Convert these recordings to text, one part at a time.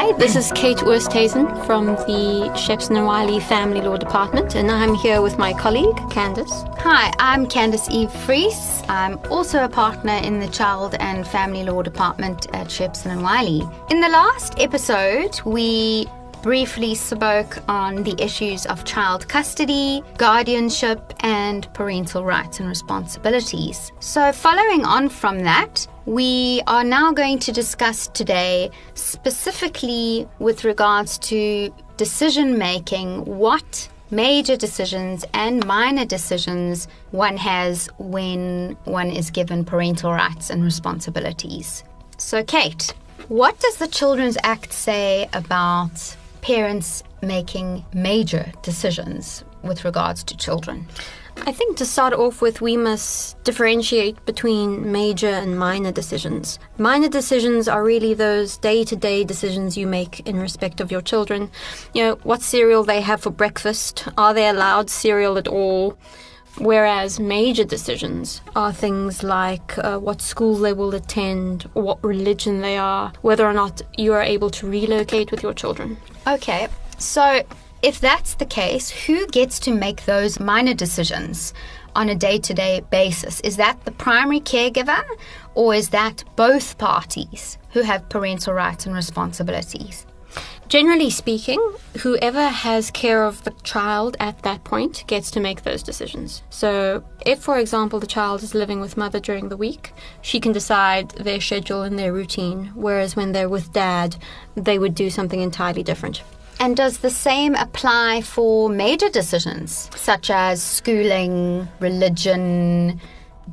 Hi, this is Kate Oosterhuizen from the Shepson & Wiley Family Law Department, and I'm here with my colleague, Candice. Hi, I'm Candice Eve-Friis. I'm also a partner in the Child and Family Law Department at Shepson & Wiley. In the last episode, we briefly spoke on the issues of child custody, guardianship, and parental rights and responsibilities. So following on from that, we are now going to discuss today specifically with regards to decision-making, what major decisions and minor decisions one has when one is given parental rights and responsibilities. So Kate, what does the Children's Act say about parents making major decisions with regards to children? I think to start off with, we must differentiate between major and minor decisions. Minor decisions are really those day-to-day decisions you make in respect of your children. You know, what cereal they have for breakfast, are they allowed cereal at all? Whereas major decisions are things like what school they will attend, what religion they are, whether or not you are able to relocate with your children. Okay, so if that's the case, who gets to make those minor decisions on a day-to-day basis? Is that the primary caregiver, or is that both parties who have parental rights and responsibilities? Generally speaking, whoever has care of the child at that point gets to make those decisions. So if, for example, the child is living with mother during the week, she can decide their schedule and their routine, whereas when they're with dad, they would do something entirely different. And does the same apply for major decisions, such as schooling, religion?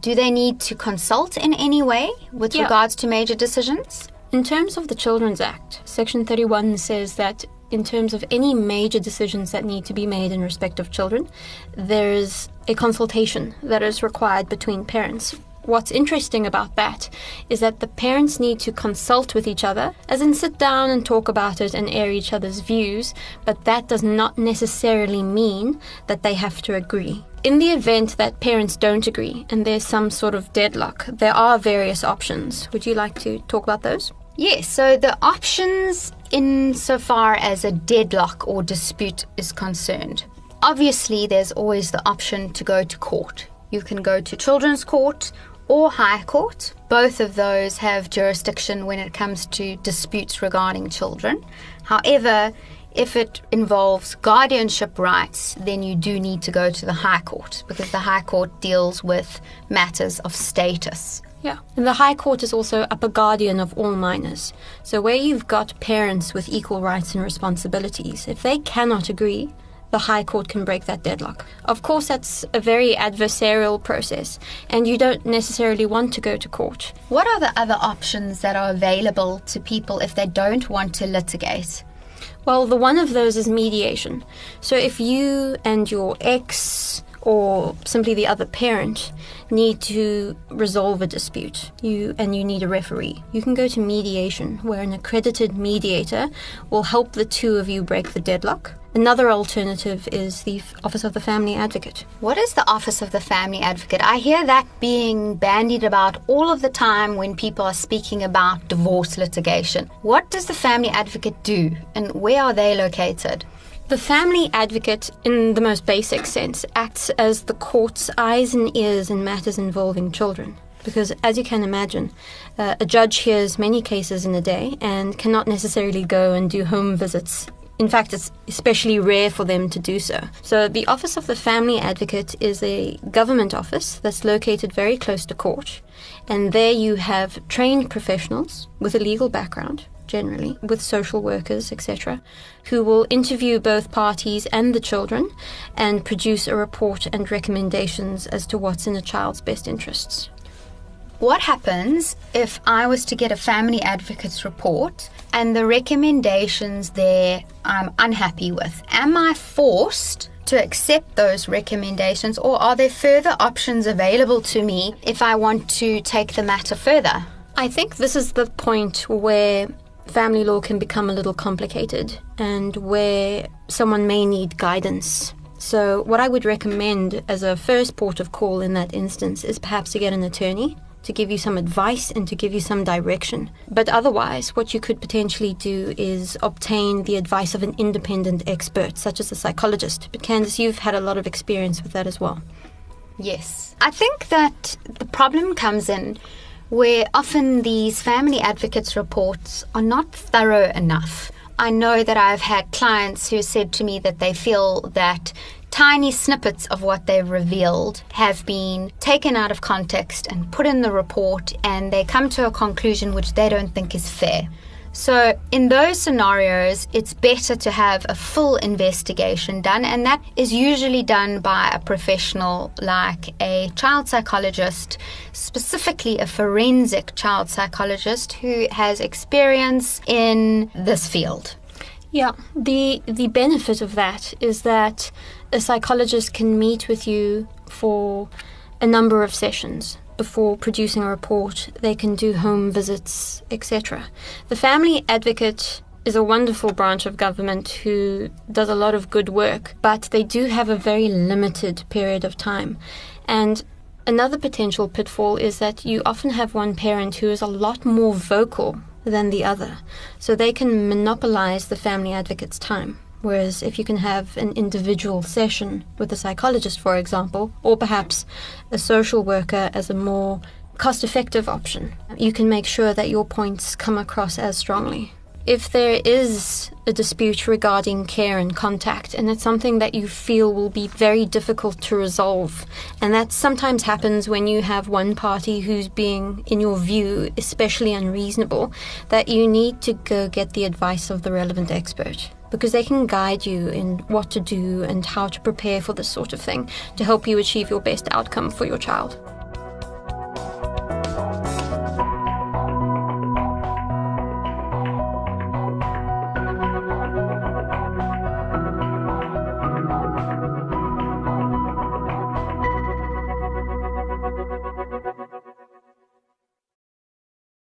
Do they need to consult in any way with regards to major decisions? In terms of the Children's Act, Section 31 says that in terms of any major decisions that need to be made in respect of children, there is a consultation that is required between parents. What's interesting about that is that the parents need to consult with each other, as in sit down and talk about it and air each other's views, but that does not necessarily mean that they have to agree. In the event that parents don't agree and there's some sort of deadlock, there are various options. Would you like to talk about those? Yes, so the options insofar as a deadlock or dispute is concerned. Obviously, there's always the option to go to court. You can go to Children's Court or High Court. Both of those have jurisdiction when it comes to disputes regarding children. However, if it involves guardianship rights, then you do need to go to the High Court, because the High Court deals with matters of status. Yeah, and the High Court is also upper guardian of all minors. So where you've got parents with equal rights and responsibilities, if they cannot agree, the High Court can break that deadlock. Of course, that's a very adversarial process, and you don't necessarily want to go to court. What are the other options that are available to people if they don't want to litigate? Well, the one of those is mediation. So if you and your ex or simply the other parent need to resolve a dispute, you need a referee, you can go to mediation, where an accredited mediator will help the two of you break the deadlock. Another alternative is the Office of the Family Advocate. What is the Office of the Family Advocate? I hear that being bandied about all of the time when people are speaking about divorce litigation. What does the Family Advocate do, and where are they located? The Family Advocate, in the most basic sense, acts as the court's eyes and ears in matters involving children. Because, as you can imagine, a judge hears many cases in a day and cannot necessarily go and do home visits. In fact, it's especially rare for them to do so. So the Office of the Family Advocate is a government office that's located very close to court. And there you have trained professionals with a legal background, generally, with social workers, etc., who will interview both parties and the children and produce a report and recommendations as to what's in a child's best interests. What happens if I was to get a family advocate's report and the recommendations there I'm unhappy with? Am I forced to accept those recommendations, or are there further options available to me if I want to take the matter further? I think this is the point where family law can become a little complicated and where someone may need guidance. So what I would recommend as a first port of call in that instance is perhaps to get an attorney to give you some advice and to give you some direction. But otherwise, what you could potentially do is obtain the advice of an independent expert, such as a psychologist. But Candice, you've had a lot of experience with that as well. Yes. I think that the problem comes in where often these family advocates' reports are not thorough enough. I know that I've had clients who said to me that they feel that tiny snippets of what they've revealed have been taken out of context and put in the report, and they come to a conclusion which they don't think is fair. So in those scenarios, it's better to have a full investigation done, and that is usually done by a professional like a child psychologist, specifically a forensic child psychologist who has experience in this field. Yeah, the benefit of that is that a psychologist can meet with you for a number of sessions before producing a report. They can do home visits, etc. The family advocate is a wonderful branch of government who does a lot of good work, but they do have a very limited period of time. And another potential pitfall is that you often have one parent who is a lot more vocal than the other, so they can monopolize the family advocate's time. Whereas if you can have an individual session with a psychologist, for example, or perhaps a social worker as a more cost-effective option, you can make sure that your points come across as strongly. If there is a dispute regarding care and contact, and it's something that you feel will be very difficult to resolve, and that sometimes happens when you have one party who's being, in your view, especially unreasonable, that you need to go get the advice of the relevant expert, because they can guide you in what to do and how to prepare for this sort of thing to help you achieve your best outcome for your child.